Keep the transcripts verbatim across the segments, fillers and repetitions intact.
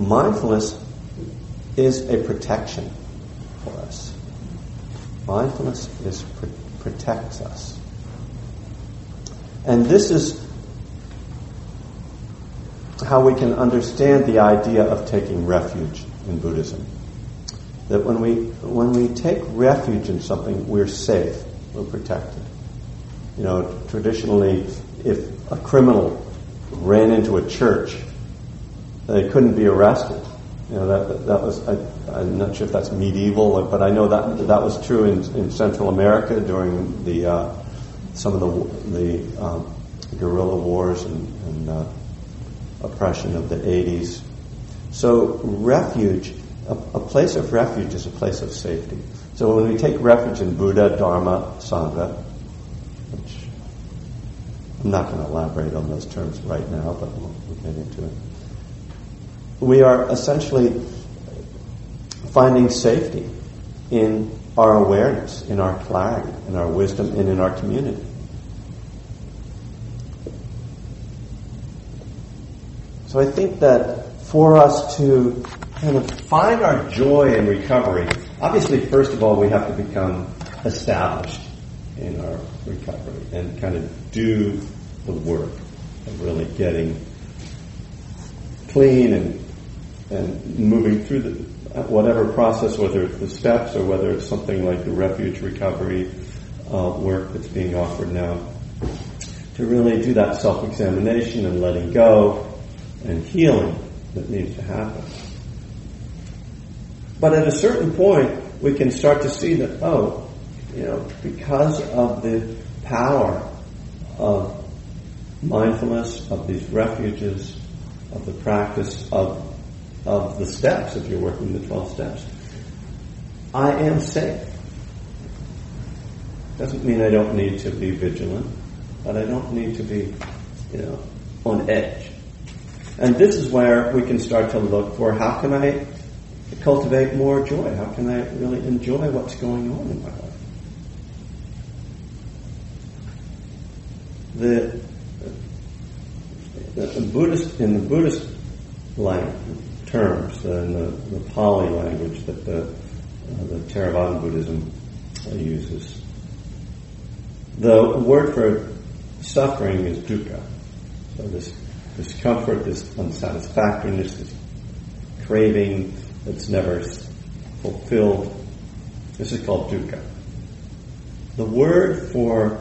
mindfulness is a protection for us. Mindfulness is pr- protects us. And this is how we can understand the idea of taking refuge in Buddhism. That when we when we take refuge in something, we're safe, we're protected. You know, traditionally, if a criminal ran into a church, they couldn't be arrested. You know, that that was, I, I'm not sure if that's medieval, but I know that that was true in, in Central America during the uh, some of the the um, guerrilla wars and, and uh, oppression of the eighties. So refuge, a, a place of refuge is a place of safety. So when we take refuge in Buddha, Dharma, Sangha, which I'm not going to elaborate on those terms right now, but we'll, we'll get into it. We are essentially finding safety in our awareness, in our clarity, in our wisdom, and in our community. So I think that for us to kind of find our joy in recovery, obviously, first of all, we have to become established in our recovery and kind of do the work of really getting clean and and moving through the, whatever process, whether it's the steps or whether it's something like the refuge recovery uh, work that's being offered now, to really do that self-examination and letting go and healing that needs to happen. But at a certain point, we can start to see that, oh, you know, because of the power of mindfulness, of these refuges, of the practice of of the steps, if you're working the twelve steps, I am safe. Doesn't mean I don't need to be vigilant, but I don't need to be, you know, on edge. And this is where we can start to look for, how can I cultivate more joy? How can I really enjoy what's going on in my life? The The Buddhist, in the Buddhist language, terms, in the, the Pali language that the, uh, the Theravada Buddhism uses, the word for suffering is dukkha. So this discomfort, this unsatisfactoriness, this craving that's never fulfilled, this is called dukkha. The word for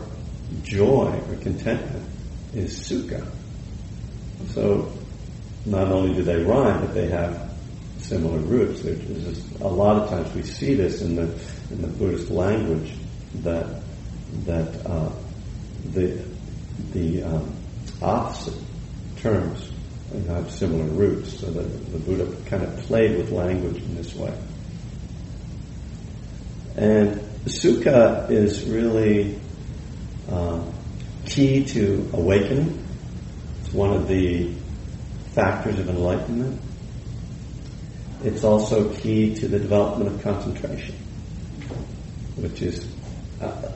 joy or contentment is sukha. So, not only do they rhyme, but they have similar roots. Just, a lot of times we see this in the in the Buddhist language, that that uh, the the um, opposite terms have similar roots. So the, the Buddha kind of played with language in this way. And sukha is really uh, key to awakening. One of the factors of enlightenment. It's also key to the development of concentration, which is, uh,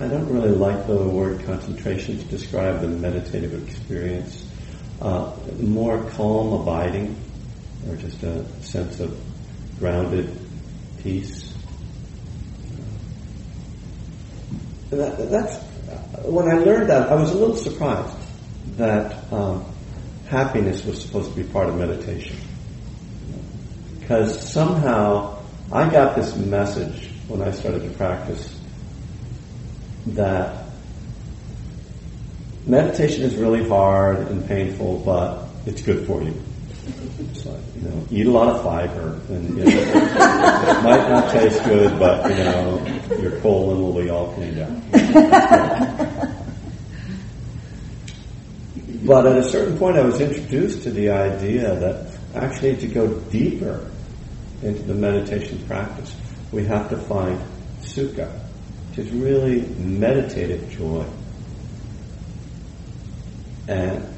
I don't really like the word concentration to describe the meditative experience. Uh, more calm abiding, or just a sense of grounded peace. That, that's, when I learned that, I was a little surprised that um, happiness was supposed to be part of meditation. Because somehow I got this message when I started to practice that meditation is really hard and painful, but it's good for you. So, you know, eat a lot of fiber, and you know, it might not taste good, but you know, your colon will be all cleaned out. But at a certain point, I was introduced to the idea that actually to go deeper into the meditation practice, we have to find sukha, which is really meditative joy. And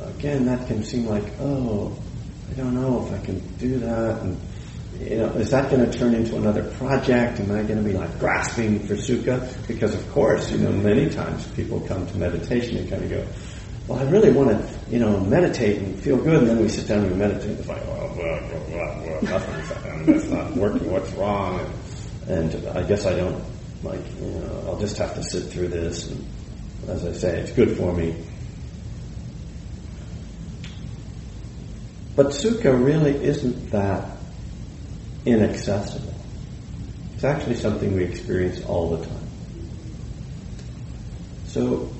again, that can seem like, oh, I don't know if I can do that. And, you know, is that going to turn into another project? Am I going to be like grasping for sukha? Because, of course, you know, many times people come to meditation and kind of go, well, I really want to, you know, meditate and feel good, and then we sit down and we meditate. It's like, well, well, well, well, nothing. That's not working. What's wrong? And, and I guess I don't, like, you know, I'll just have to sit through this. And as I say, it's good for me. But sukha really isn't that inaccessible. It's actually something we experience all the time. So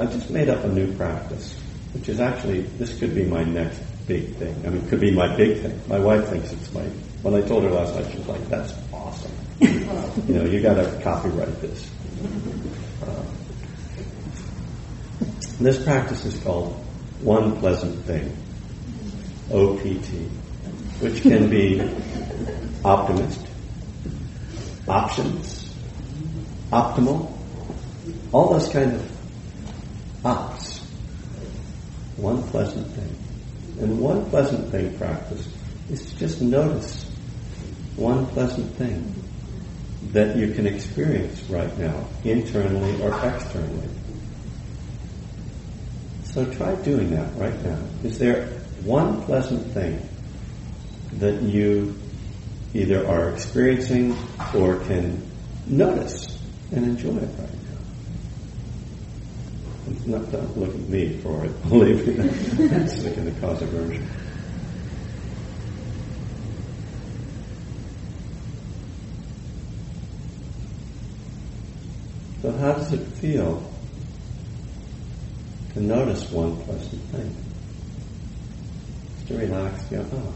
I just made up a new practice, which is actually, this could be my next big thing. I mean, it could be my big thing. My wife thinks it's my, when I told her last night, she was like, that's awesome. You know, you got to copyright this. Uh, this practice is called One Pleasant Thing. O P T, which can be optimist, options, optimal, all those kind of ops. One pleasant thing. And one pleasant thing practice is to just notice one pleasant thing that you can experience right now, internally or externally. So try doing that right now. Is there one pleasant thing that you either are experiencing or can notice and enjoy it right now? Not, don't look at me for it, believe me. That's going to cause aversion. So how does it feel to notice one pleasant thing? To relax, go, oh.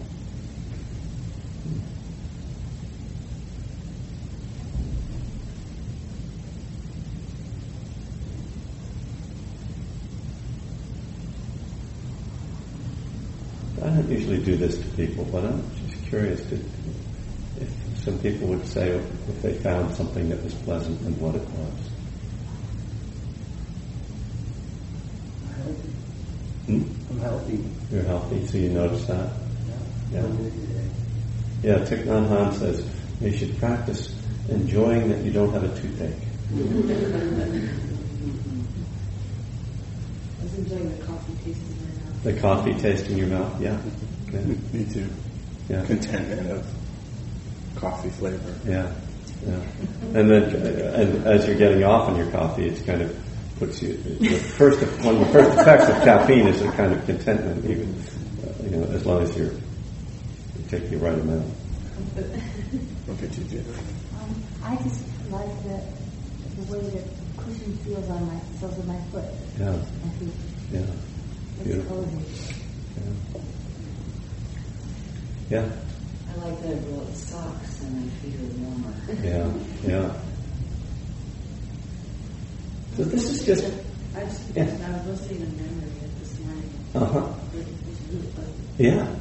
I don't usually do this to people, but I'm just curious to, if some people would say if they found something that was pleasant and what it was. I'm healthy. You're healthy, so you notice that? Yeah. Yeah, yeah. Thich Nhat Hanh says you should practice enjoying that you don't have a toothache. I was enjoying the coffee taste in my mouth. The coffee taste in your mouth, yeah. yeah. Me too. Yeah. Contentment of coffee flavor. Yeah. Yeah. And then and as you're getting off on your coffee, it's kind of puts you, the first, one of the first effects of caffeine is a kind of contentment, even, uh, you know, as long as you're, you take the right amount. What did you do? Um, I just like the, the way the cushion feels on my, feels on my foot. Yeah. My feet. Yeah. It's beautiful. Cozy. Yeah. Yeah. I like that roll of socks and my feet are warmer. Yeah. Yeah. So this is just. I was listening to memory this morning. Uh huh. Yeah,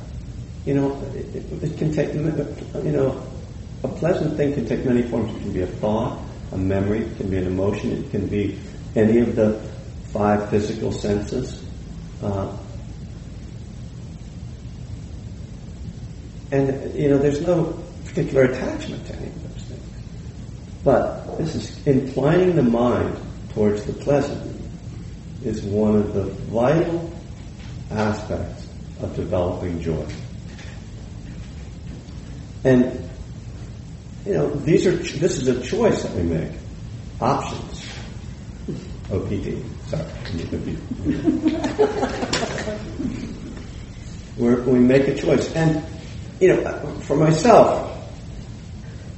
you know, it, it, it can take. You know, a pleasant thing can take many forms. It can be a thought, a memory. It can be an emotion. It can be any of the five physical senses. Uh, and you know, there's no particular attachment to any of those things. But this is inclining the mind towards the pleasant is one of the vital aspects of developing joy. And you know, these are this is a choice that we make. Options. O P D. Sorry. We're, we make a choice, and you know, for myself,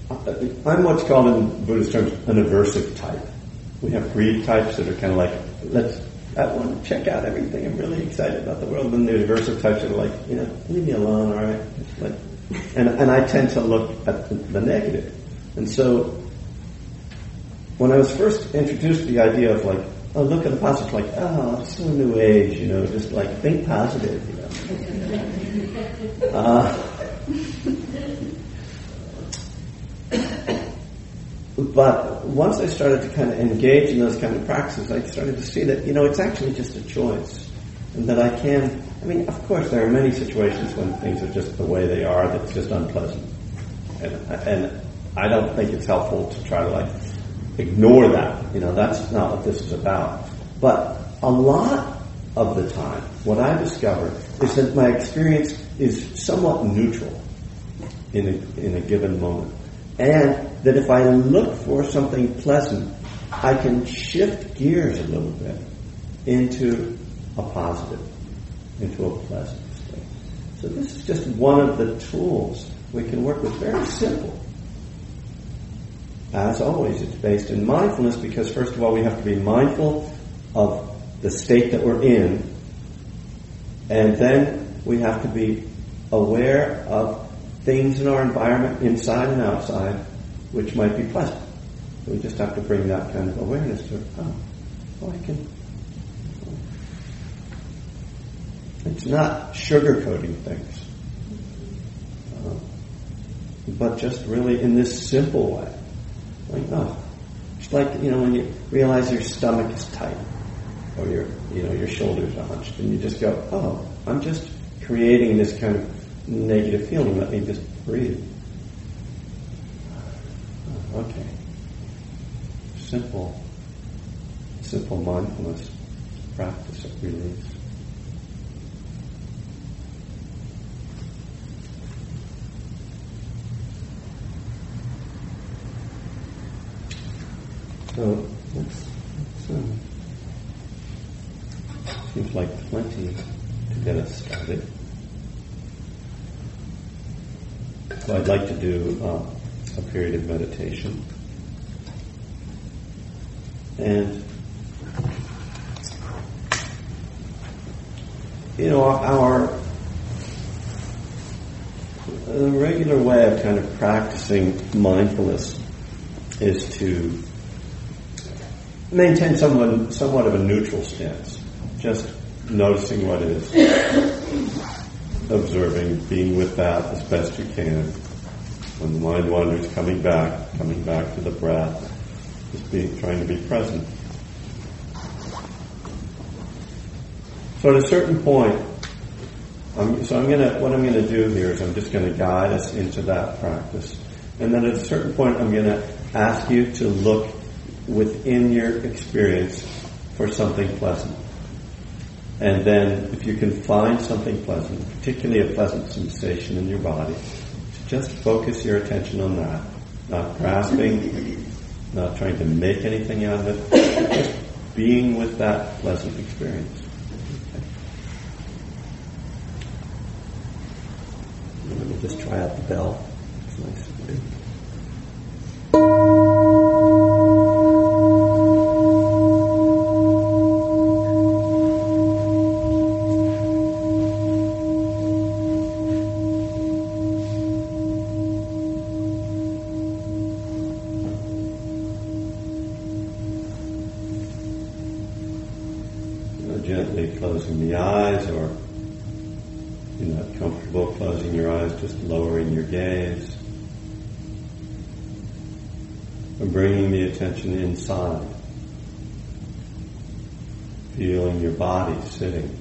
I'm what's called in Buddhist terms an aversive type. We have greed types that are kind of like, let's, I want to check out everything. I'm really excited about the world. And the aversive types are like, you know, leave me alone, all right? Like, and and I tend to look at the, the negative. And so when I was first introduced to the idea of like, oh, look at the positive, like, oh, it's so new age, you know, just like think positive, you know. uh, But once I started to kind of engage in those kind of practices, I started to see that, you know, it's actually just a choice. And that I can, I mean, of course, there are many situations when things are just the way they are that's just unpleasant. And, and I don't think it's helpful to try to, like, ignore that. You know, that's not what this is about. But a lot of the time, what I discovered is that my experience is somewhat neutral in a, in a given moment. And that if I look for something pleasant, I can shift gears a little bit into a positive, into a pleasant state. So this is just one of the tools we can work with. Very simple. As always, it's based in mindfulness because, first of all, we have to be mindful of the state that we're in, and then we have to be aware of things in our environment, inside and outside, which might be pleasant. We just have to bring that kind of awareness to it. Oh, well, I can. It's not sugarcoating things, uh, but just really in this simple way. Like, oh, it's like, you know, when you realize your stomach is tight, or your, you know, your shoulders are hunched, and you just go, oh, I'm just creating this kind of negative feeling. Let me just breathe. Oh, okay. Simple, simple mindfulness practice of release. So that's, that's um, seems like plenty to get us started. So I'd like to do uh, a period of meditation, and you know our, our the regular way of kind of practicing mindfulness is to maintain someone, somewhat of a neutral stance, just noticing what is, observing, being with that as best you can. When the mind wanders, coming back, coming back to the breath, just being, trying to be present. So at a certain point, I'm, so I'm gonna, what I'm gonna do here is I'm just gonna guide us into that practice, and then at a certain point, I'm gonna ask you to look within your experience for something pleasant. And then if you can find something pleasant, particularly a pleasant sensation in your body, just focus your attention on that. Not grasping, not trying to make anything out of it, just being with that pleasant experience. Okay. Let me just try out the bell. It's nice and big. Closing the eyes, or if you're not comfortable closing your eyes, just lowering your gaze and bringing the attention inside, feeling your body sitting.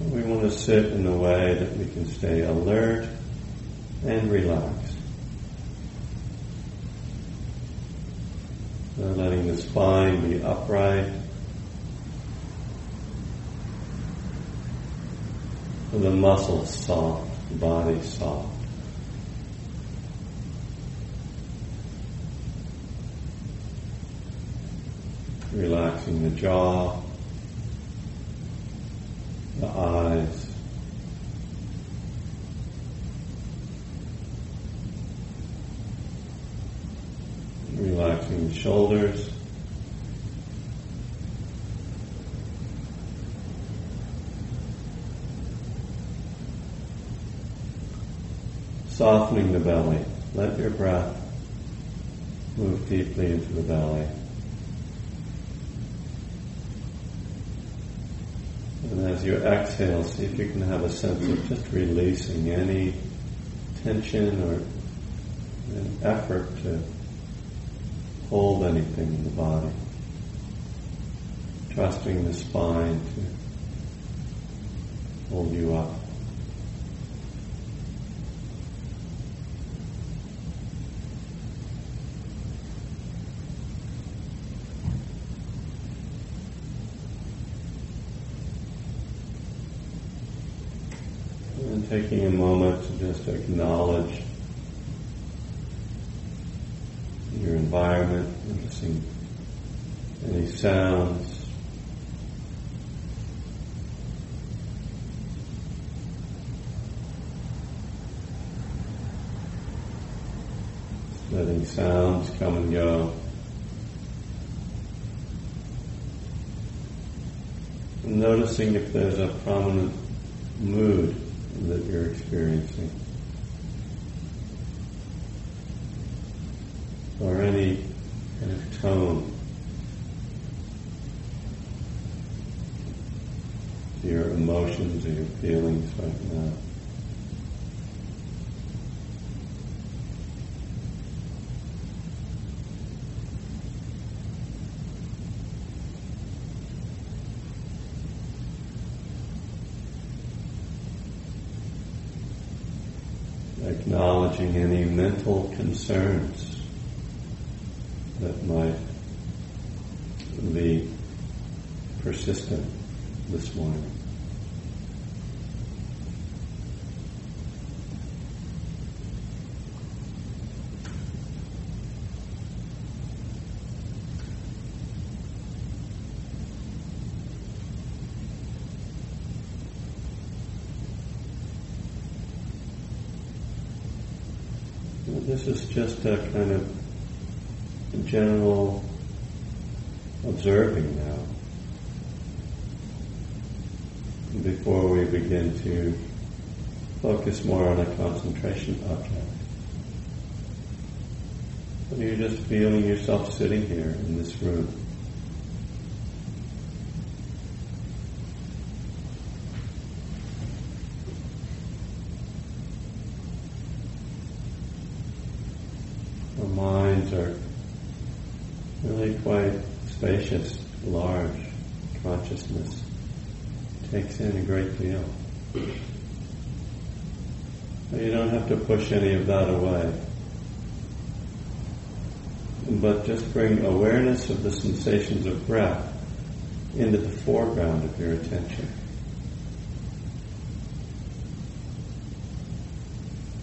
We want to sit in a way that we can stay alert and relaxed. Letting the spine be upright, the muscles soft, the body soft. Relaxing the jaw, the eyes. Relaxing the shoulders, softening the belly. Let your breath move deeply into the belly, and as you exhale, see if you can have a sense of just releasing any tension or an effort to hold anything in the body, trusting the spine to hold you up. And taking a moment to just acknowledge your environment, noticing any sounds, letting sounds come and go, and noticing if there's a prominent mood that you're experiencing, or any kind of tone to your emotions or your feelings right now. Acknowledging any mental concerns that might be persistent this morning. This is just a kind of general observing now, before we begin to focus more on a concentration object. But you're just feeling yourself sitting here in this room. Are really quite spacious, large. Consciousness takes in a great deal. But you don't have to push any of that away. But just bring awareness of the sensations of breath into the foreground of your attention.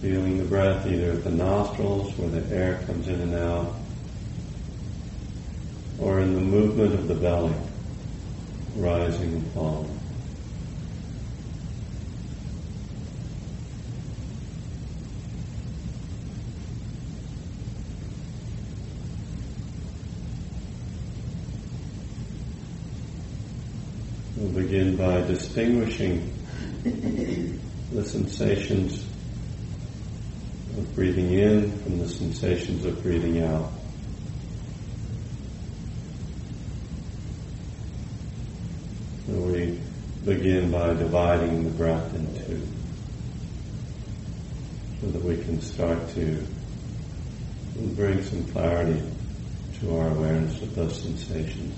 Feeling the breath either at the nostrils where the air comes in and out, or in the movement of the belly, rising and falling. We'll begin by distinguishing the sensations of breathing in from the sensations of breathing out. So we begin by dividing the breath in two, so that we can start to bring some clarity to our awareness of those sensations.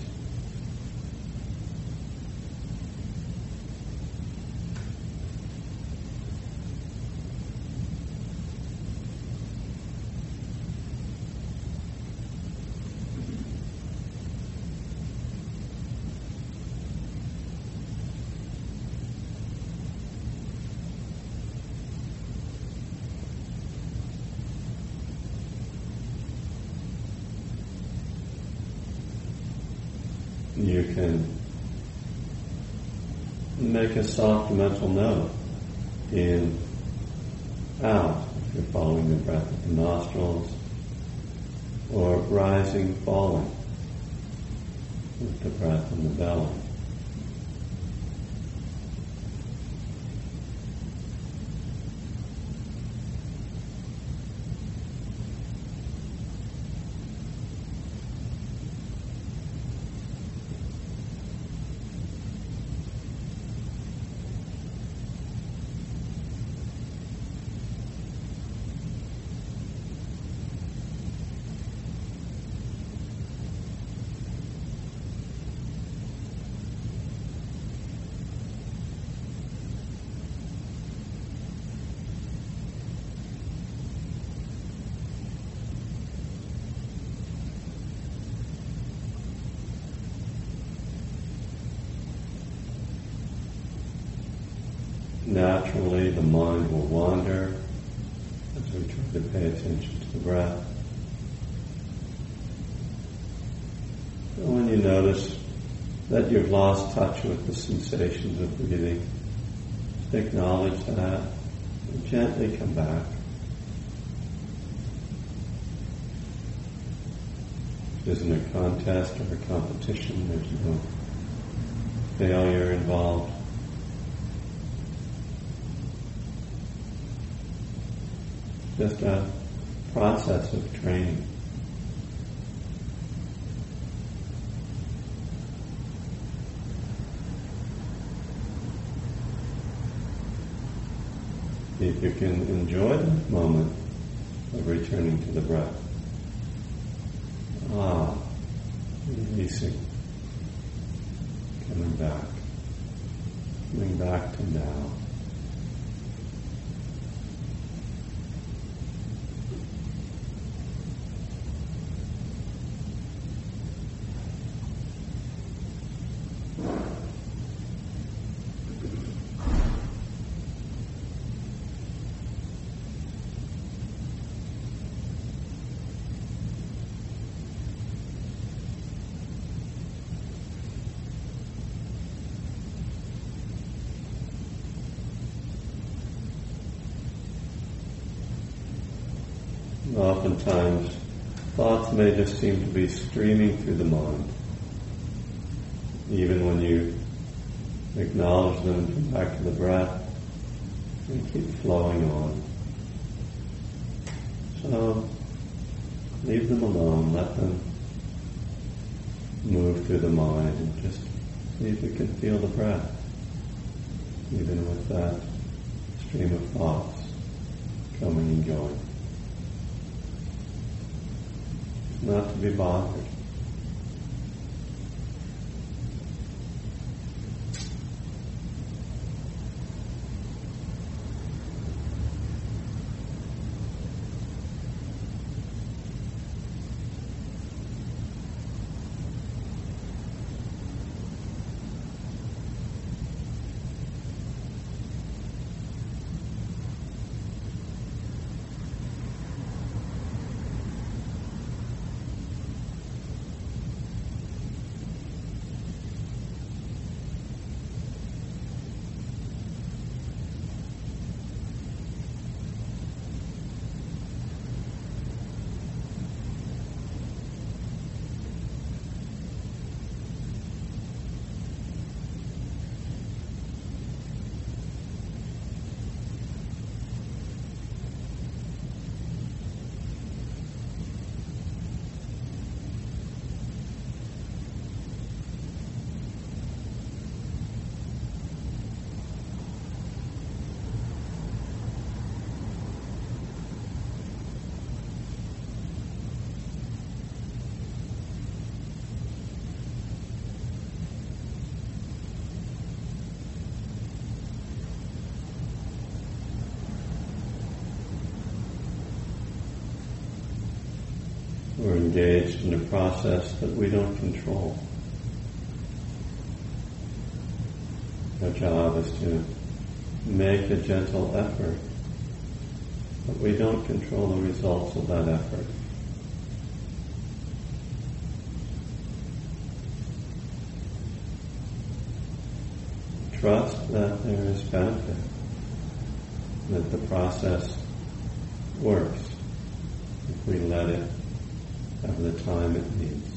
You can make a soft mental note in out, if you're following the breath at the nostrils, or rising, falling with the breath in the belly. naturally the mind will wander as we try to pay attention to the breath. And when you notice that you've lost touch with the sensations of breathing, just acknowledge that and gently come back. This isn't a contest or a competition, there's no failure involved. Just a process of training. If you can enjoy the moment of returning to the breath. Ah, releasing, coming back, coming back to now. Oftentimes, thoughts may just seem to be streaming through the mind. Even when you acknowledge them and come back to the breath, they keep flowing on. So, leave them alone, let them move through the mind and just see if you can feel the breath, even with that stream of thoughts coming and going. Not to be bothered. We're engaged in a process that we don't control. Our job is to make a gentle effort, but we don't control the results of that effort. Trust that there is benefit, that the process works if we let it have the time it needs.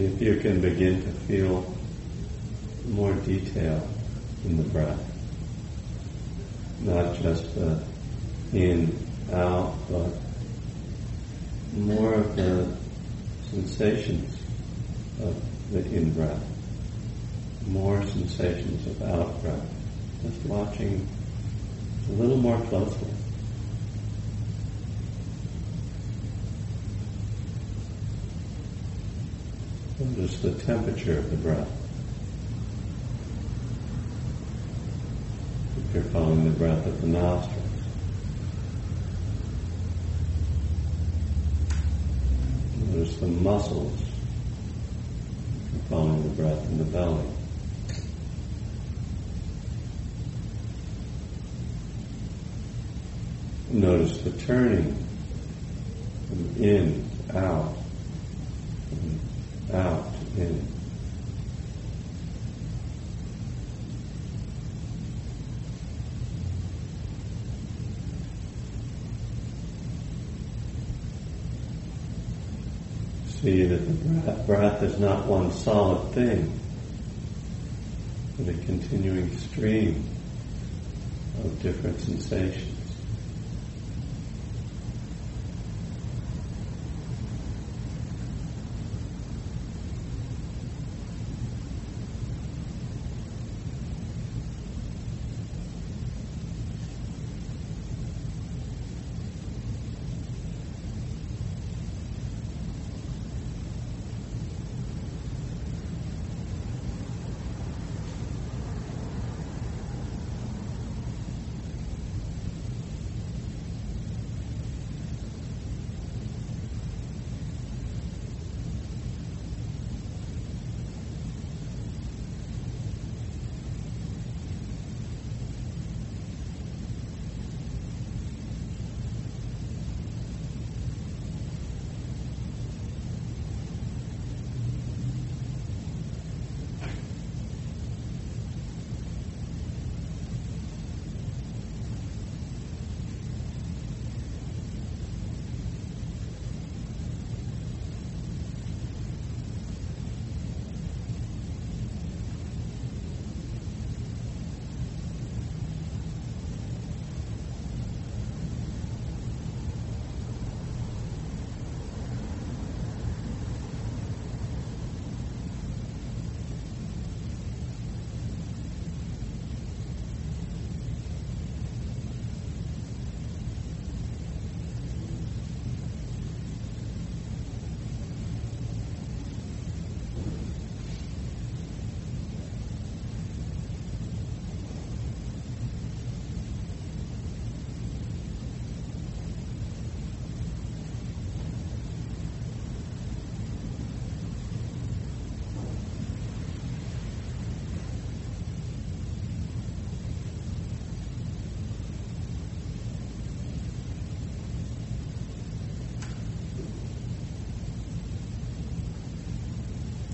If you can begin to feel more detail in the breath, not just the in, out, but more of the sensations of the in-breath, more sensations of out-breath, just watching a little more closely. Notice the temperature of the breath. If you're following the breath at the nostrils. Notice the muscles. If you're following the breath in the belly. Notice the turning from in to out. Out, in. See that the breath, breath is not one solid thing, but a continuing stream of different sensations.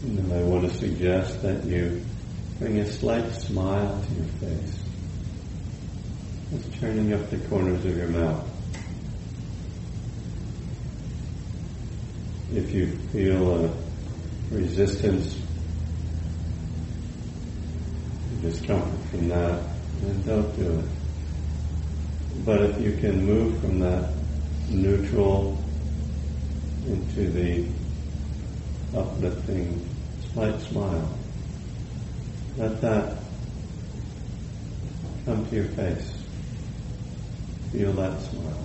I want to suggest that you bring a slight smile to your face. Just turning up the corners of your mouth. If you feel a resistance, discomfort from that, then don't do it. But if you can move from that neutral into the uplifting slight smile. Let that come to your face. Feel that smile.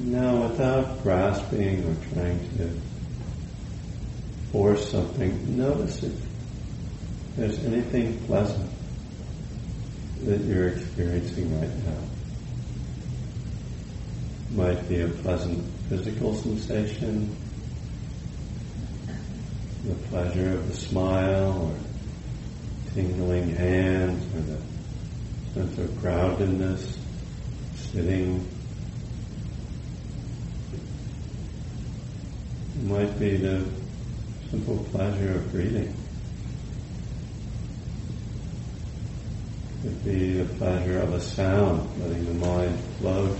now without grasping or trying to force something, notice if there's anything pleasant that you're experiencing right now. Might be a pleasant physical sensation, the pleasure of the smile, or tingling hands, or the sense of groundedness, sitting. It might be the simple pleasure of breathing. It could be the pleasure of a sound, letting the mind float,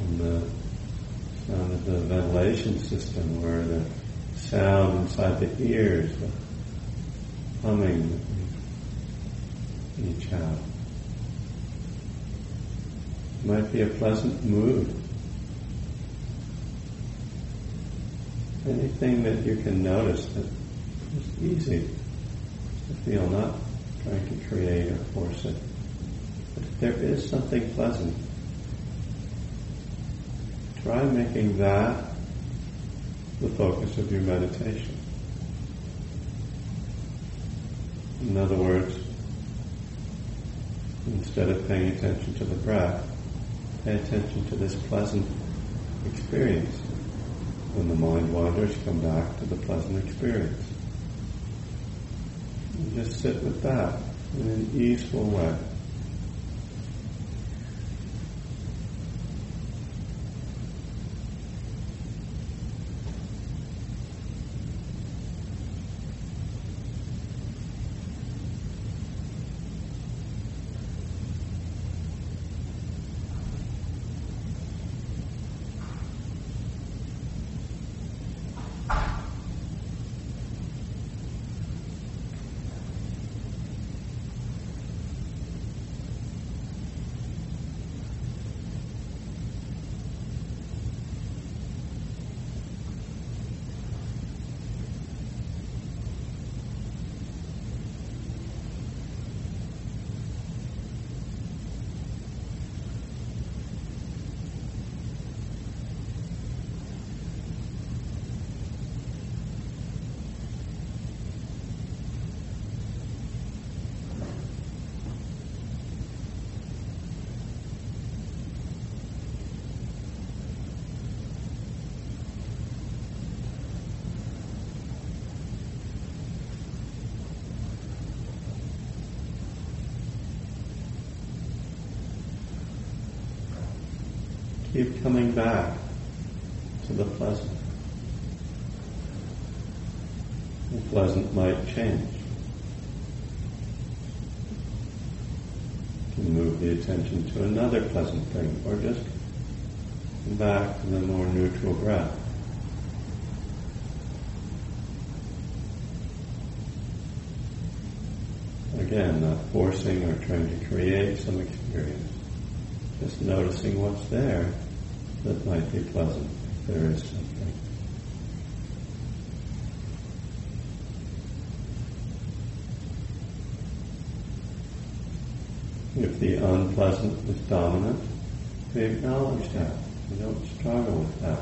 and the sound of the ventilation system, where the sound inside the ears, the humming that we each have. It might be a pleasant mood. Anything that you can notice that is easy to feel, not trying to create or force it. But if there is something pleasant, try making that the focus of your meditation. In other words, instead of paying attention to the breath, pay attention to this pleasant experience. When the mind wanders, come back to the pleasant experience. And just sit with that in an easeful way. Keep coming back to the pleasant. The pleasant might change. You can move the attention to another pleasant thing, or just come back to the more neutral breath. Again, not forcing or trying to create some experience. Just noticing what's there that might be pleasant, if there is something. If the unpleasant is dominant, we acknowledge that. We don't struggle with that.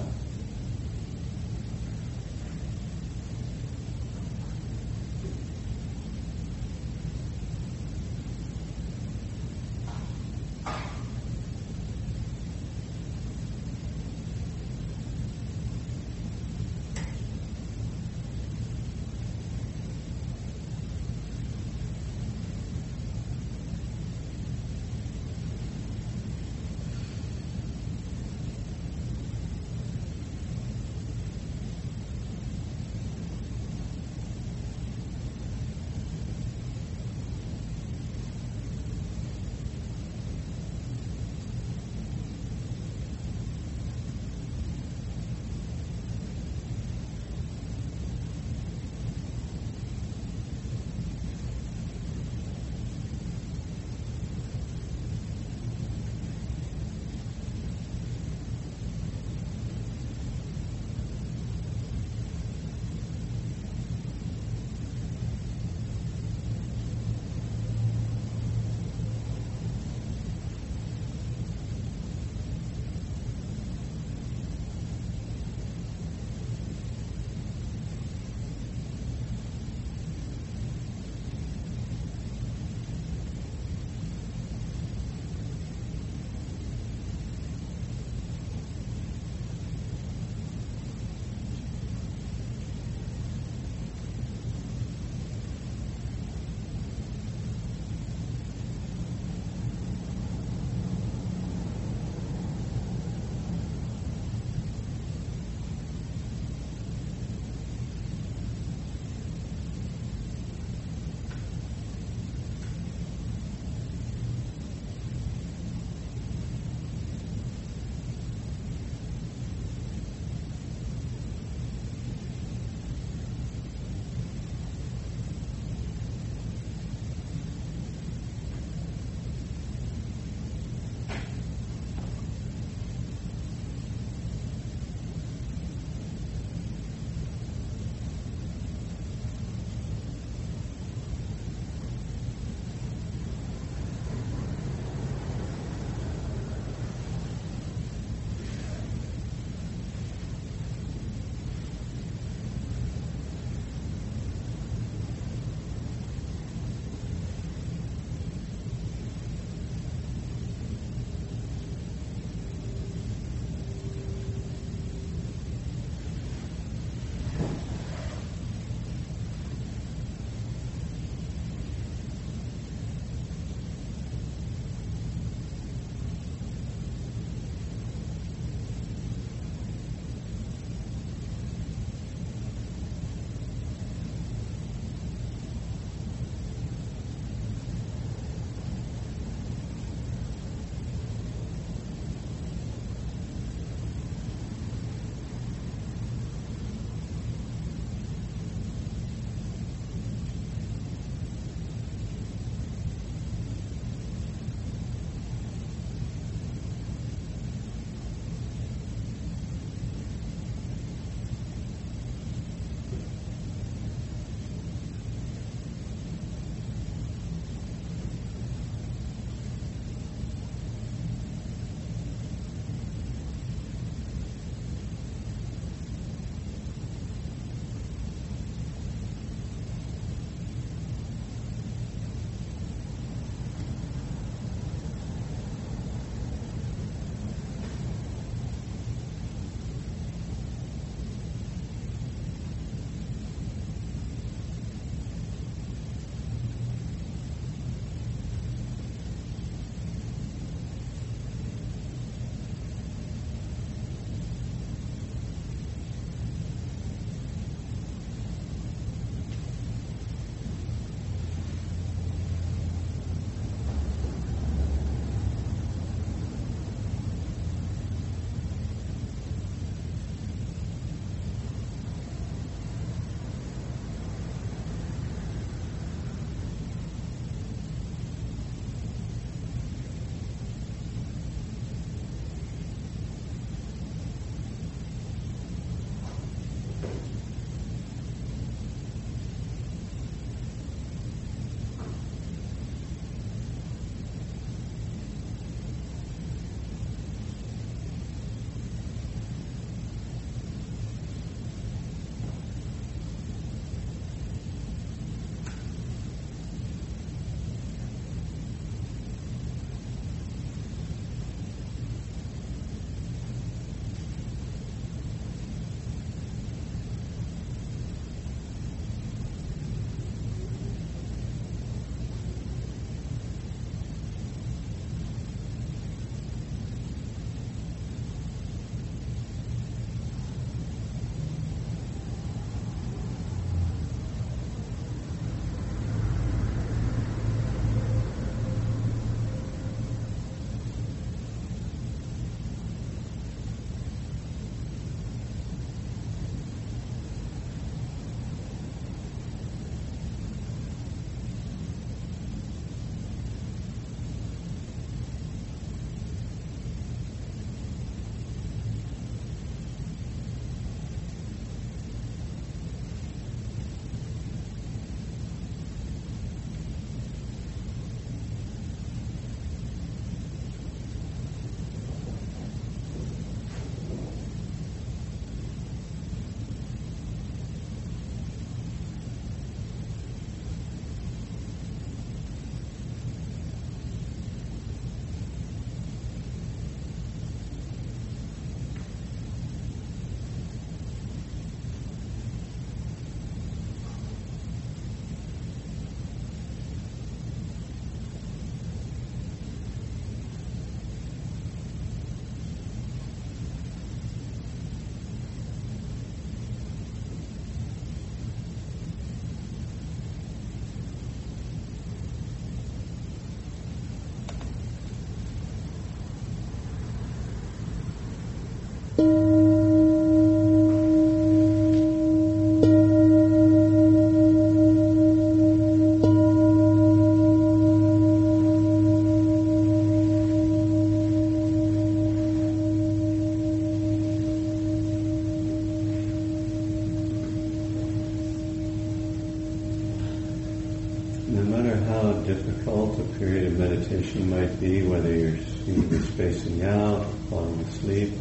meditation might be, whether you're seeming to be spacing out, falling asleep,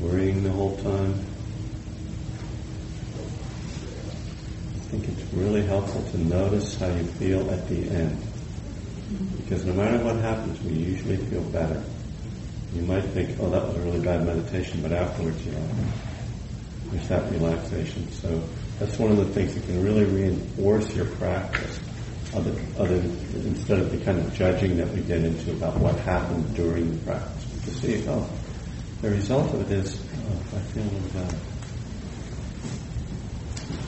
worrying the whole time. I think it's really helpful to notice how you feel at the end. Because no matter what happens, we usually feel better. You might think, oh, that was a really bad meditation, but afterwards, you know, there's that relaxation. So that's one of the things that can really reinforce your practice, other, other instead of the kind of judging that we get into about what happened during the practice. But to see, oh, the result of it is, oh, I feel a little better.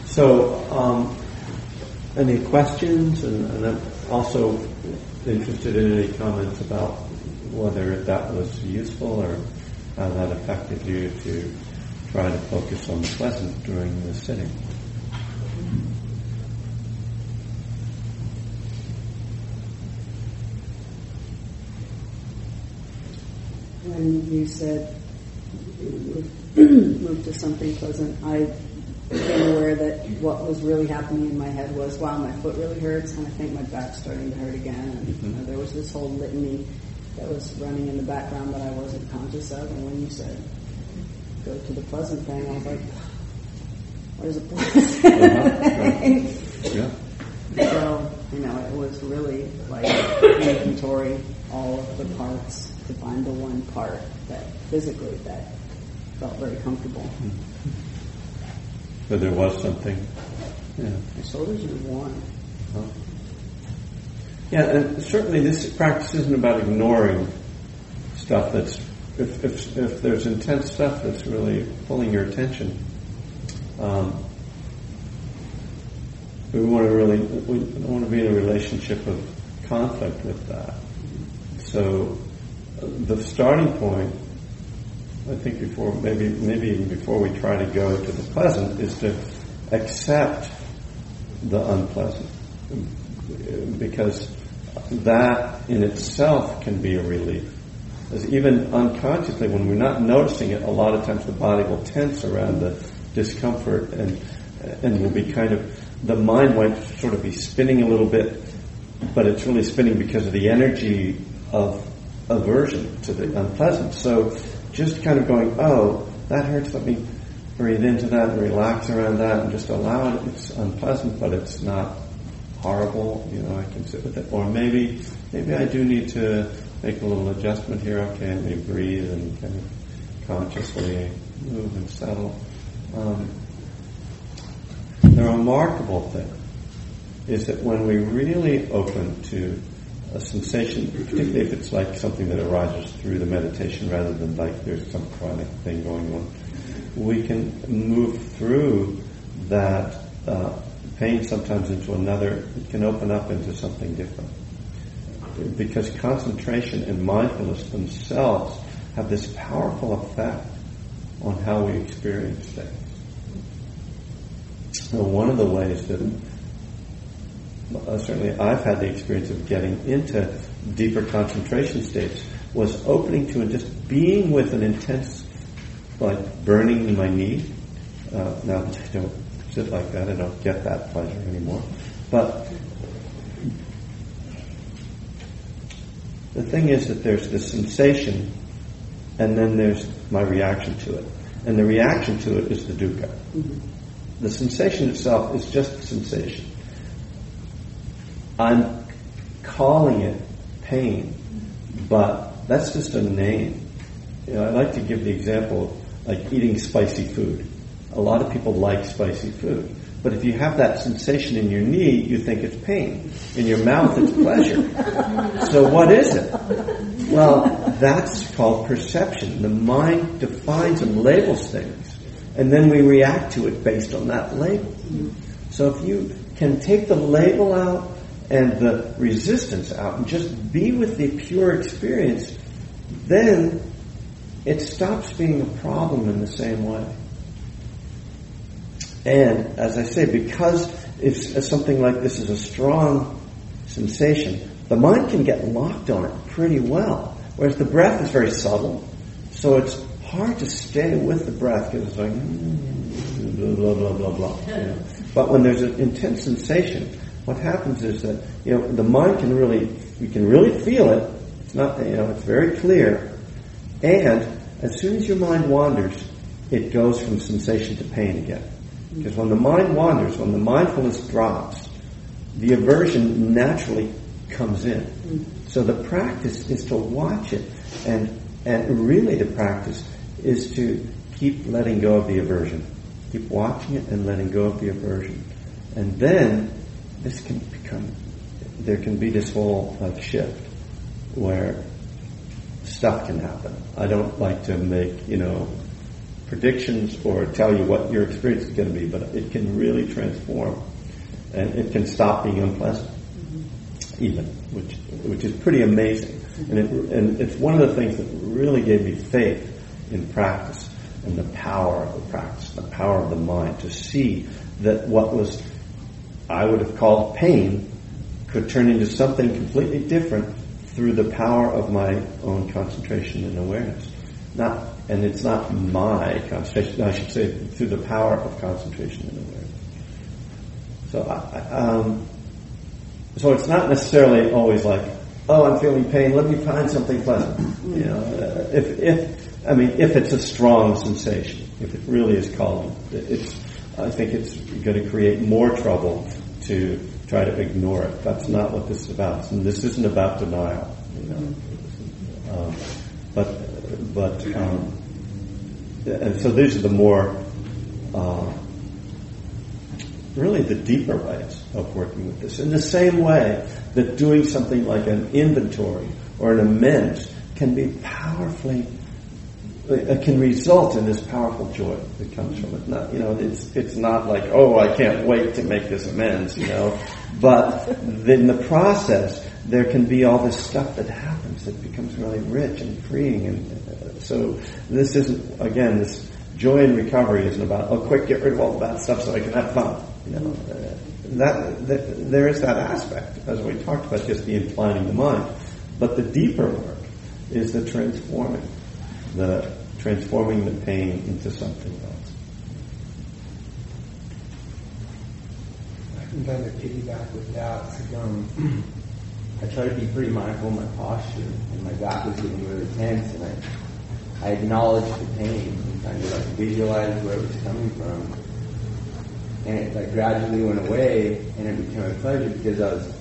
So, um, any questions? And, and I'm also interested in any comments about whether that was useful or how that affected you to try to focus on the pleasant during the sitting. When you said move to something pleasant, I became aware that what was really happening in my head was, wow, my foot really hurts, and I think my back's starting to hurt again. And mm-hmm. you know, there was this whole litany that was running in the background that I wasn't conscious of. And when you said, go to the pleasant thing, I was like, where's the pleasant thing? Uh-huh. Yeah. So, you know, it was really like inventory all of the parts to find the one part that physically that felt very comfortable. Mm-hmm. So there was something. Yeah. My shoulders are warm. Huh? Yeah, and certainly this practice isn't about ignoring stuff that's, if if, if there's intense stuff that's really pulling your attention, um, we want to really, we don't want to be in a relationship of conflict with that. So the starting point, I think before, maybe maybe even before we try to go to the pleasant, is to accept the unpleasant, because that in itself can be a relief. As even unconsciously, when we're not noticing it, a lot of times the body will tense around the discomfort, and and will be kind of, the mind might sort of be spinning a little bit, but it's really spinning because of the energy of aversion to the unpleasant. So just kind of going, oh, that hurts, let me breathe into that and relax around that and just allow it. It's unpleasant, but it's not horrible. You know, I can sit with it. Or maybe maybe I do need to make a little adjustment here. Okay, let me breathe and kind of consciously move and settle. Um, the remarkable thing is that when we really open to a sensation, particularly if it's like something that arises through the meditation rather than like there's some chronic thing going on, we can move through that uh, pain sometimes into another. It can open up into something different. Because concentration and mindfulness themselves have this powerful effect on how we experience things. So one of the ways that Uh, certainly I've had the experience of getting into deeper concentration states was opening to and just being with an intense, like, burning in my knee. Uh, now that I don't sit like that, I don't get that pleasure anymore. But the thing is that there's this sensation, and then there's my reaction to it. And the reaction to it is the dukkha. Mm-hmm. The sensation itself is just the sensation. I'm calling it pain, but that's just a name. You know, I like to give the example of like eating spicy food. A lot of people like spicy food, but if you have that sensation in your knee, you think it's pain. In your mouth, it's pleasure. So what is it? Well, that's called perception. The mind defines and labels things, and then we react to it based on that label. So if you can take the label out and the resistance out and just be with the pure experience, then it stops being a problem in the same way. And as I say, because it's something like this is a strong sensation, the mind can get locked on it pretty well, whereas the breath is very subtle, so it's hard to stay with the breath because it's like blah blah blah blah, you know. But when there's an intense sensation, what happens is that, you know, the mind can really You can really feel it. It's not, you know, it's very clear. And as soon as your mind wanders, it goes from sensation to pain again. Because when the mind wanders, when the mindfulness drops, the aversion naturally comes in. So the practice is to watch it, and and really the practice is to keep letting go of the aversion. Keep watching it and letting go of the aversion. And then this can become, there can be this whole like shift where stuff can happen. I don't like to make, you know, predictions or tell you what your experience is going to be, but it can really transform, and it can stop being unpleasant, mm-hmm. even, which which is pretty amazing. Mm-hmm. And it, and it's one of the things that really gave me faith in practice and the power of the practice, the power of the mind, to see that what was I would have called pain could turn into something completely different through the power of my own concentration and awareness. Not, and it's not my concentration, I should say, through the power of concentration and awareness. So, I, um, so it's not necessarily always like, oh, I'm feeling pain, let me find something pleasant. You know, if, if, I mean, if it's a strong sensation, if it really is calling, it's, I think it's going to create more trouble to try to ignore it. That's not what this is about. And this isn't about denial, you know. Um, but, but, um, and so these are the more, uh, really the deeper ways of working with this. In the same way that doing something like an inventory or an amends can be powerfully, it can result in this powerful joy that comes from it. Not, you know, it's it's not like, oh, I can't wait to make this amends, you know. But in the process, there can be all this stuff that happens that becomes really rich and freeing. And uh, so this isn't, again, this joy in recovery isn't about, oh, quick, get rid of all that stuff so I can have fun. You know, uh, that, that there is that aspect, as we talked about, just the inclining the mind. But the deeper work is the transforming. The transforming the pain into something else. I can kind of piggyback with that. Like, um, I try to be pretty mindful of my posture, and my back was getting really tense, and I, I acknowledged the pain and kind of like visualized where it was coming from, and it like gradually went away, and it became a pleasure because I was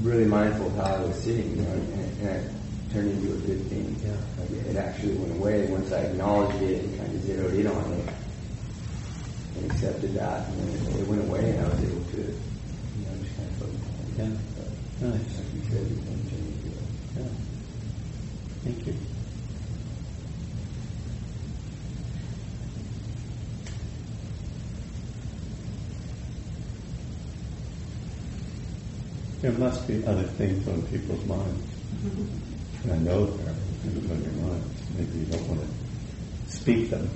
really mindful of how I was sitting, you know, and, and I, turned into a good thing. Yeah. Like it actually went away once I acknowledged it and kind of zeroed in on it and accepted that, and then it went away, and I was able to, you know, just kind of focus on it. Yeah. Nice. Like you said, you can turn into it. Yeah. Thank you. There must be other things on people's minds. Mm-hmm. And I know there are things on your mind. Maybe you don't want to speak them.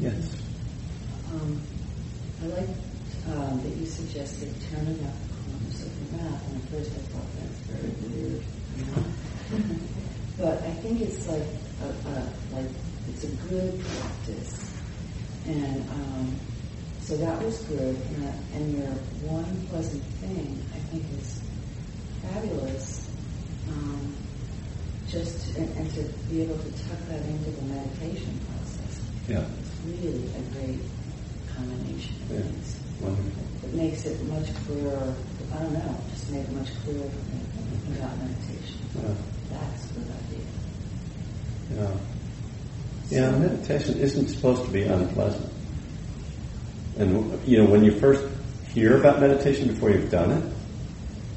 Yes? Um, I like um, that you suggested turning up the corners of the mouth. And at first I thought that's very weird. You know? But I think it's like a, a, like it's a good practice. And um, so that was good. And, I, and your one pleasant thing, I think, is fabulous, um, just to, and, and to be able to tuck that into the meditation process. Yeah, it's really a great combination of yeah. things. Wonderful. It makes it much clearer. I don't know, just made it much clearer for me about meditation. Yeah. That's a good idea. Yeah. So yeah, meditation isn't supposed to be unpleasant. And you know, when you first hear about meditation before you've done it,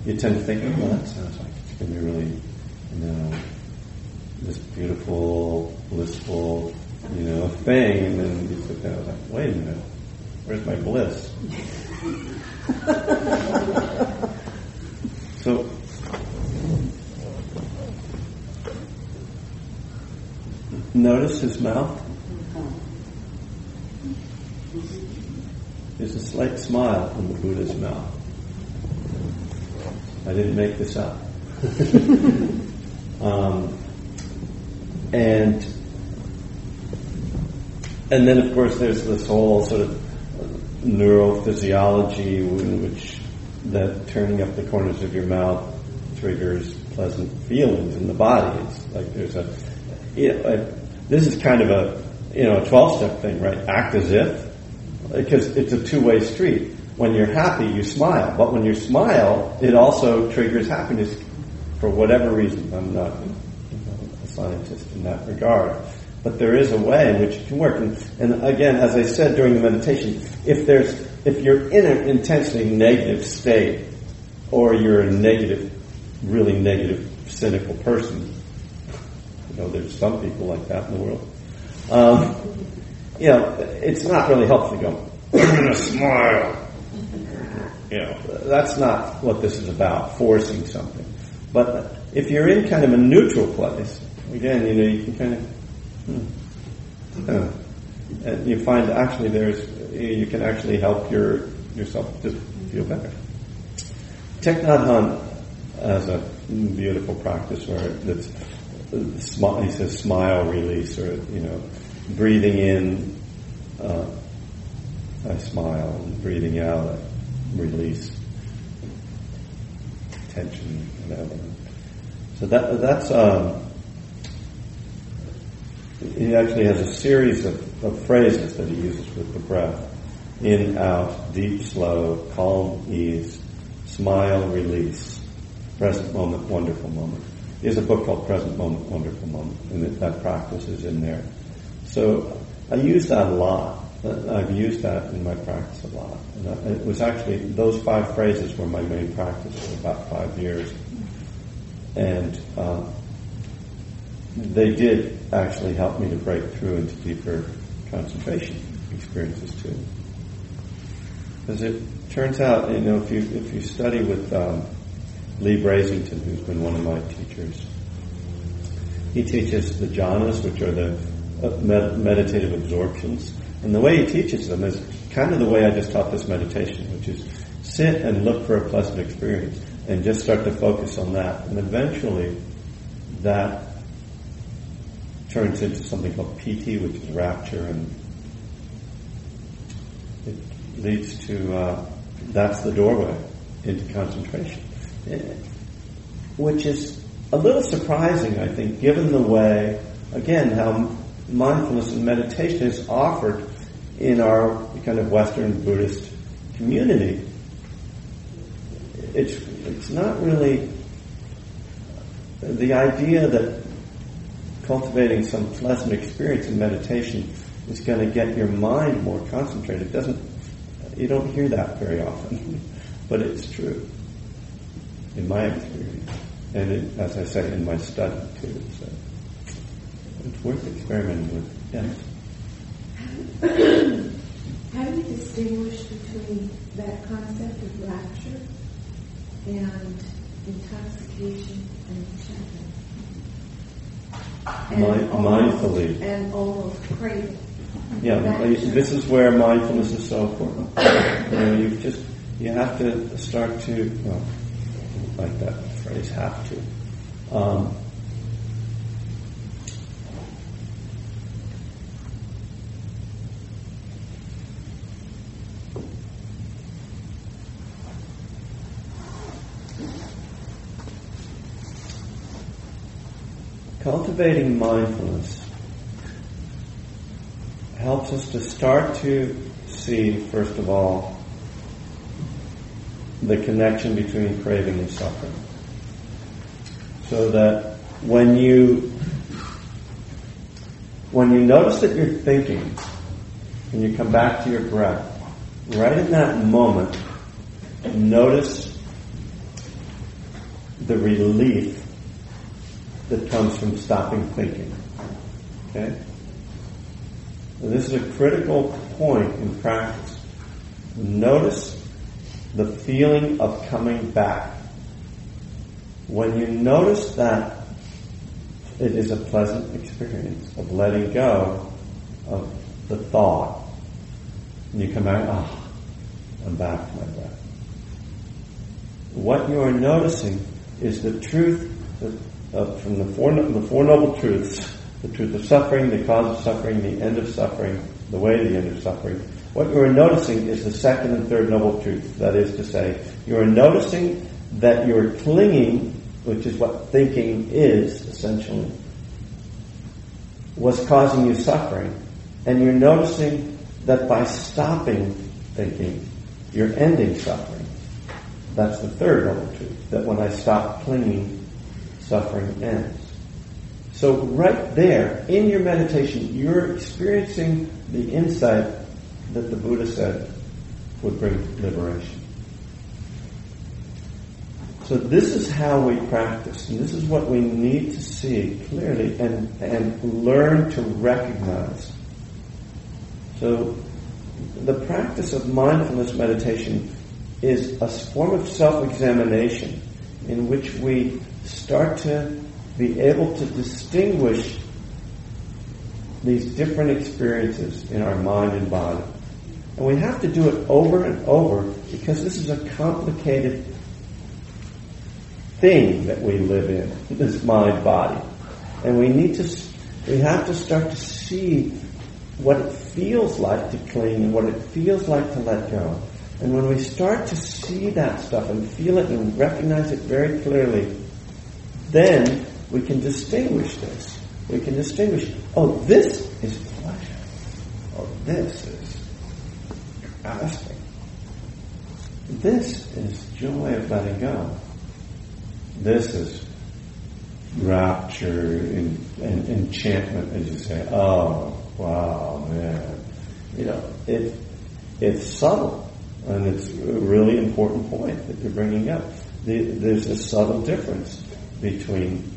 you tend to think, well, that sounds like it's going to be really, you know, this beautiful, blissful, you know, thing. And then you sit there and I was like, wait a minute, where's my bliss? So, notice his mouth. There's a slight smile on the Buddha's mouth. I didn't make this up. um, and and then, of course, there's this whole sort of neurophysiology in which that turning up the corners of your mouth triggers pleasant feelings in the body. It's like there's a, you know, a, this is kind of a, you know, a twelve-step thing, right? Act as if, because it's a two-way street. When you're happy, you smile, but when you smile, it also triggers happiness for whatever reason. I'm not a scientist in that regard, but there is a way in which it can work. And, and again, as I said during the meditation, if there's if you're in an intensely negative state, or you're a negative, really negative, cynical person, you know, there's some people like that in the world. Um, you know, it's not really helpful to go, I'm going to smile. You know, that's not what this is about, forcing something. But if you're in kind of a neutral place, again, you know, you can kind of, hmm, uh, and you find actually there's, you can actually help your yourself just feel better. Thich Nhat Hanh has a beautiful practice where it's, he says, smile release, or, you know, breathing in, uh, I smile, and breathing out, I release tension, whatever. So that that's um, he actually has a series of, of phrases that he uses with the breath: in, out, deep, slow, calm, ease, smile, release, present moment, wonderful moment. There's a book called Present Moment, Wonderful Moment, and it, that practice is in there. So I use that a lot. I've used that in my practice a lot. And it was actually, those five phrases were my main practice for about five years. And uh, they did actually help me to break through into deeper concentration experiences too. Because it turns out, you know, if you if you study with um, Lee Brazington, who's been one of my teachers, he teaches the jhanas, which are the med- meditative absorptions. And the way he teaches them is kind of the way I just taught this meditation, which is sit and look for a pleasant experience and just start to focus on that. And eventually that turns into something called P T, which is rapture, and it leads to, uh, that's the doorway into concentration, which is a little surprising, I think, given the way, again, how mindfulness and meditation is offered in our kind of Western Buddhist community. It's it's not really the idea that cultivating some pleasant experience in meditation is going to get your mind more concentrated. It doesn't, you don't hear that very often, but it's true in my experience, and it, as I say, in my study too. So it's worth experimenting with. Yes. How do we distinguish between that concept of rapture and intoxication and chakra? Mind, mindfully. And almost craving. Yeah, rapture. This is where mindfulness is so important. You know, you just, you have to start to, well, I like that phrase, have to. Um, Cultivating mindfulness helps us to start to see, first of all, the connection between craving and suffering. So that when you when you notice that you're thinking, when you come back to your breath, right in that moment, notice the relief that comes from stopping thinking. Okay? And this is a critical point in practice. Notice the feeling of coming back. When you notice that, it is a pleasant experience of letting go of the thought. And you come out, ah, oh, I'm back to my breath. What you are noticing is the truth that Uh, from the four, the four noble truths, the truth of suffering, the cause of suffering, the end of suffering, the way to the end of suffering. What you are noticing is the second and third noble truths. That is to say, You're noticing that you're clinging, which is what thinking is, essentially, was causing you suffering. And you're noticing that by stopping thinking, you're ending suffering. That's the third level truth, that when I stop clinging, suffering ends. So right there, in your meditation, you're experiencing the insight that the Buddha said would bring liberation. So this is how we practice, and this is what we need to see clearly and, and learn to recognize. So the practice of mindfulness meditation is a form of self-examination in which we start to be able to distinguish these different experiences in our mind and body. And we have to do it over and over because this is a complicated thing that we live in, this mind-body. And we need to, we have to start to see what it feels like to cling and what it feels like to let go. And when we start to see that stuff and feel it and recognize it very clearly, then we can distinguish this. We can distinguish, oh, this is pleasure. Oh, this is grasping. This is joy of letting go. This is rapture and, and enchantment, as you say. Oh, wow, man. You know, it it's subtle, and it's a really important point that you're bringing up. The, there's a subtle difference between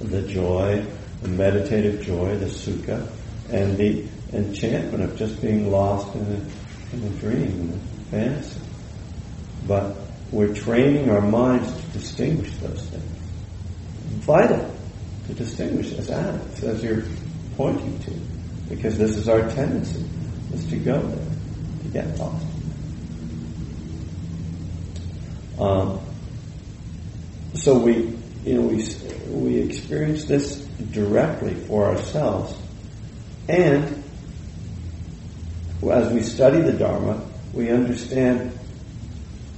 the joy, the meditative joy, the sukha, and the enchantment of just being lost in a, in a dream, in a fantasy. But we're training our minds to distinguish those things. Vital to distinguish as addicts, as you're pointing to, because this is our tendency, is to go there, to get lost. Um, so we, you know, we we experience this directly for ourselves, and as we study the Dharma, we understand.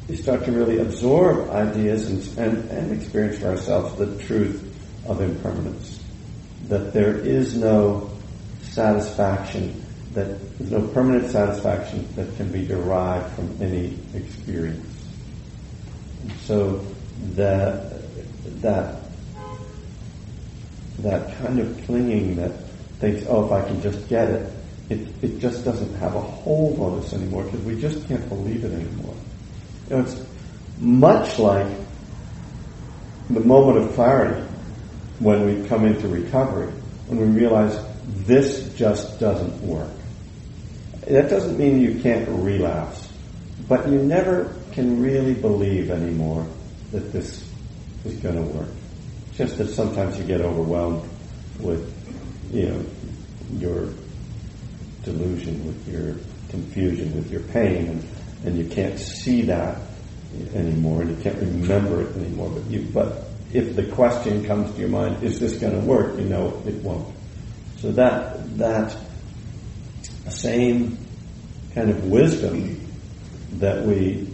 We start to really absorb ideas and, and, and experience for ourselves the truth of impermanence. That there is no satisfaction, that there's no permanent satisfaction that can be derived from any experience. So that that that kind of clinging that thinks, oh, if I can just get it, it, it just doesn't have a hold on us anymore because we just can't believe it anymore. You know, it's much like the moment of clarity when we come into recovery, when we realize this just doesn't work. That doesn't mean you can't relapse, but you never can really believe anymore that this is going to work. It's just that sometimes you get overwhelmed with, you know, your delusion, with your confusion, with your pain, and and you can't see that anymore, and you can't remember it anymore. But, you, but if the question comes to your mind, is this going to work? You know it won't. So that that same kind of wisdom that we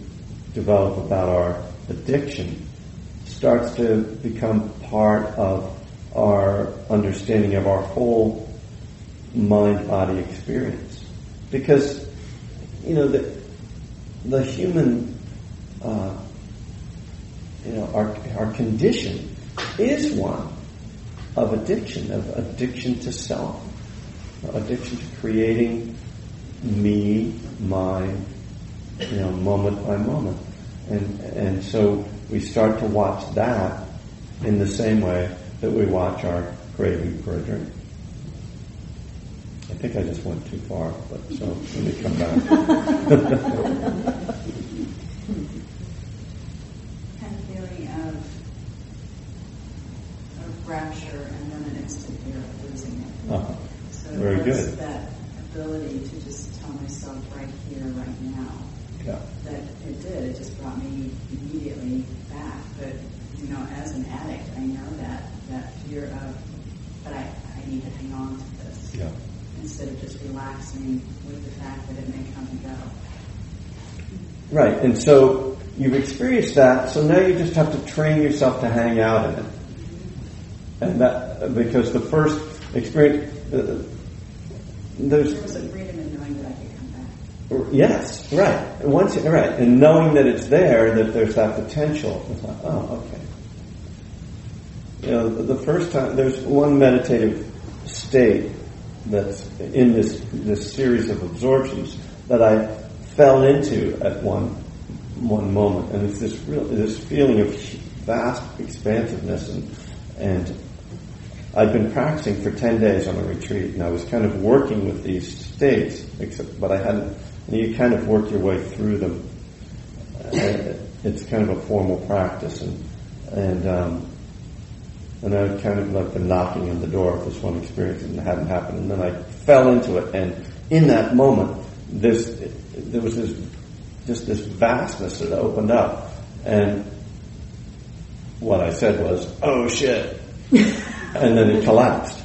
develop about our addiction starts to become part of our understanding of our whole mind-body experience. Because, you know, the The human, uh, you know, our our condition is one of addiction, of addiction to self, addiction to creating me, mine, you know, moment by moment, and and so we start to watch that in the same way that we watch our craving for a drink. I think I just went too far, but so let me come back. Kind of feeling of, of rapture and then an instant fear of losing it. Uh-huh. So very that's good. That ability to just tell myself right here, right now, yeah. that it did. It just brought me immediately back. But you know, as an addict, I know that that fear of, but I, I need to hang on to this. Yeah. Instead of just relaxing with the fact that it may come and go. Right, and so you've experienced that, so now you just have to train yourself to hang out in it. And that, because the first experience, uh, there's there was a freedom in knowing that I could come back. Yes, right. Once, right, and knowing that it's there, that there's that potential. It's like, oh, okay. You know, the first time there's one meditative state that's in this this series of absorptions that I fell into at one one moment, and it's this real this feeling of vast expansiveness, and and I'd been practicing for ten days on a retreat, and I was kind of working with these states, except but I hadn't. And you kind of work your way through them. It's kind of a formal practice, and and. Um, And I kind of like been knocking on the door of this one experience, and it hadn't happened. And then I fell into it, and in that moment, this there was this just this vastness that opened up. And what I said was, "Oh shit!" And then it collapsed.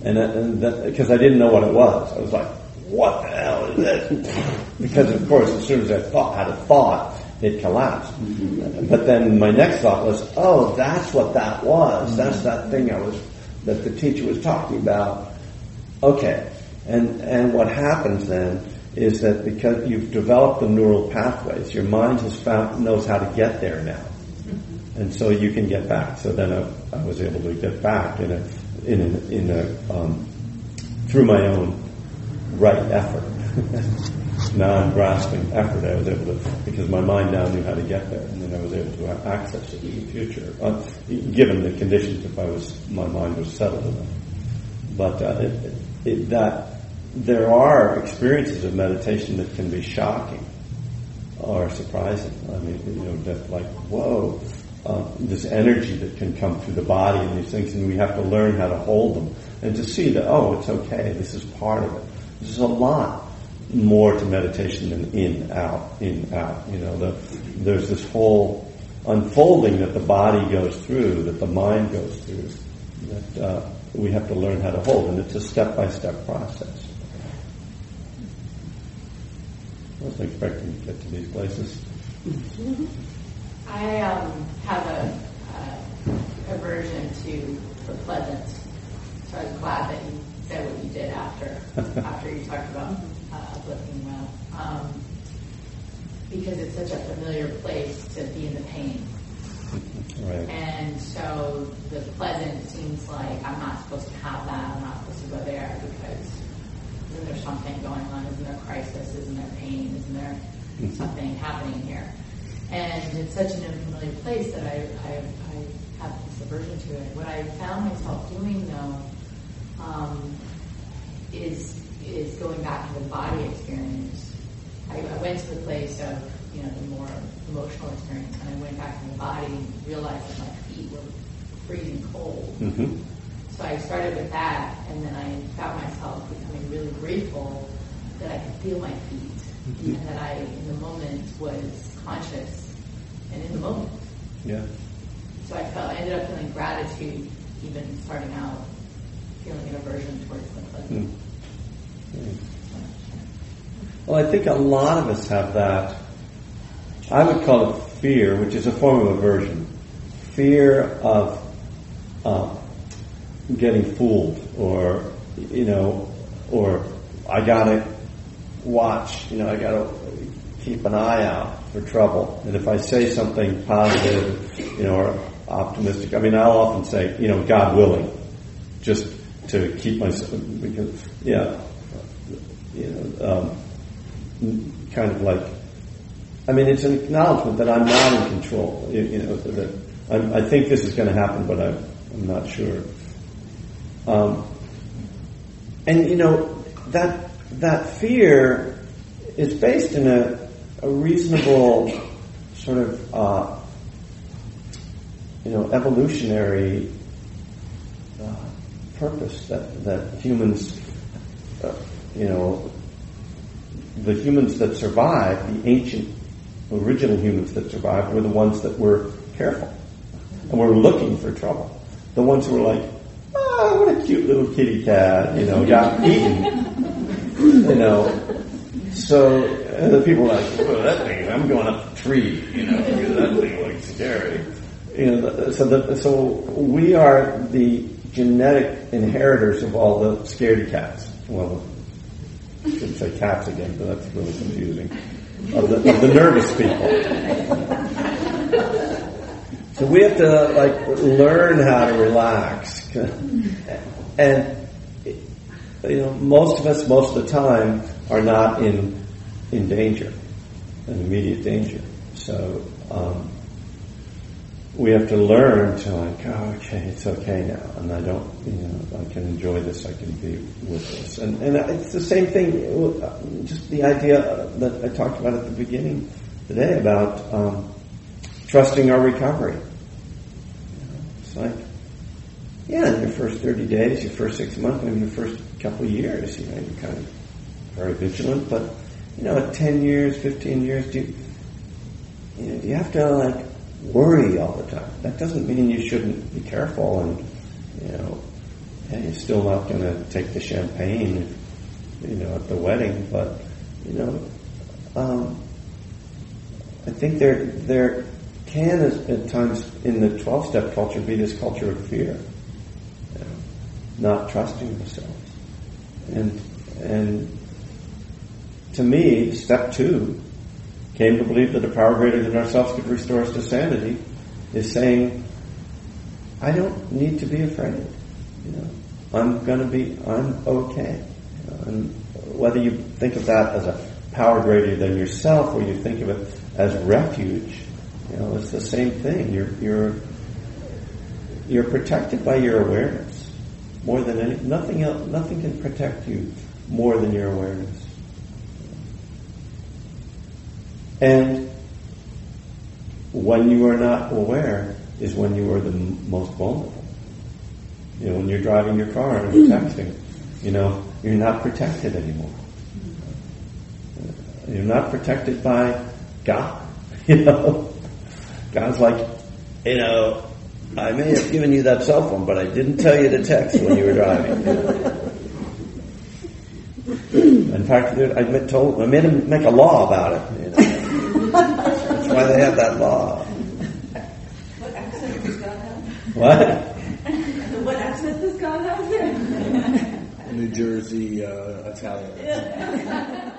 And because I didn't know what it was, I was like, "What the hell is this?" Because of course, as soon as I thought, had a thought. It collapsed. Mm-hmm. But then my next thought was, oh, that's what that was. Mm-hmm. That's that thing I was, that the teacher was talking about. Okay. And, and what happens then is that because you've developed the neural pathways, your mind has found, knows how to get there now. Mm-hmm. And so you can get back. So then I, I was able to get back in a, in a, in a, um, through my own right effort. Non-grasping effort, I was able to, because my mind now knew how to get there, and then I was able to access it in the future, uh, given the conditions if I was, my mind was settled enough. But uh, it, it, that there are experiences of meditation that can be shocking or surprising. I mean, you know, that like, whoa, uh, this energy that can come through the body and these things, and we have to learn how to hold them and to see that, oh, it's okay, this is part of it. This is a lot more to meditation than in, out, in, out. You know, the, there's this whole unfolding that the body goes through, that the mind goes through, that uh, we have to learn how to hold, and it's a step-by-step process. I wasn't expecting to get to these places. I um, have a uh, aversion to the pleasant, so I was glad that you said what you did after after you talked about Uh, uplifting well, um, because it's such a familiar place to be in the pain. Right. And so the pleasant seems like I'm not supposed to have that, I'm not supposed to go there because isn't there something going on, isn't there crisis, isn't there pain, isn't there mm-hmm. something happening here? And it's such an unfamiliar place that I, I, I have this aversion to it. What I found myself doing though um, is is going back to the body experience. I, I went to the place of, you know, the more emotional experience, and I went back to the body and realized that my feet were freezing cold. Mm-hmm. So I started with that, and then I found myself becoming really grateful that I could feel my feet, mm-hmm. and that I, in the moment, was conscious and in the moment. Yeah. So I felt I ended up feeling gratitude, even starting out feeling an aversion towards the pleasant. Mm. Well, I think a lot of us have that. I would call it fear, which is a form of aversion. Fear of uh, getting fooled, or, you know, or I gotta watch, you know, I gotta keep an eye out for trouble. And if I say something positive, you know, or optimistic, I mean, I'll often say, you know, God willing, just to keep myself, because, yeah. You know, um, kind of like, I mean, it's an acknowledgement that I'm not in control. You, you know, that I'm, I think this is going to happen, but I'm, I'm not sure. Um, and you know that that fear is based in a, a reasonable sort of uh, you know evolutionary uh, purpose that that humans. Uh, You know, the humans that survived, the ancient, original humans that survived, were the ones that were careful and were looking for trouble. The ones who were like, "Oh, what a cute little kitty cat!" You know, got eaten. You know, so And the people are like, well, that thing, I'm going up three, you know, because that thing looks scary. You know, so, the, so we are the genetic inheritors of all the scaredy cats. Well, I shouldn't say cats again, but that's really confusing. Of the, of the nervous people. So we have to, like, learn how to relax. And, you know, most of us, most of the time, are not in in danger, in immediate danger. So um, we have to learn to, like, oh, okay, it's okay now, and I don't, you know, I can enjoy this, I can be with this. And, and it's the same thing, just the idea that I talked about at the beginning today about um, trusting our recovery. You know, it's like, yeah, in your first thirty days, your first six months, maybe your first couple of years, you know, you're kind of very vigilant, but, you know, at ten years, fifteen years, do you, you know, you have to, like, worry all the time. That doesn't mean you shouldn't be careful and, you know, hey, you're still not going to take the champagne, you know, at the wedding, but, you know, um, I think there there can at times in the twelve-step culture be this culture of fear, you know, not trusting themselves. And, and to me, step two, came to believe that a power greater than ourselves could restore us to sanity, is saying, I don't need to be afraid. You know, I'm going to be, I'm okay. You know, and whether you think of that as a power greater than yourself, or you think of it as refuge, you know, it's the same thing. You're you're you're protected by your awareness more than any, nothing else. Nothing can protect you more than your awareness. And when you are not aware is when you are the m- most vulnerable. You know, when you're driving your car and you're texting, you know, you're not protected anymore. You're not protected by God. You know, God's like, you know, I may have given you that cell phone, but I didn't tell you to text when you were driving. In fact, I told, I made him make a law about it. You know. That's why they have that law. What accent does God have? What? What accent does God have? New Jersey uh, Italian. Yeah.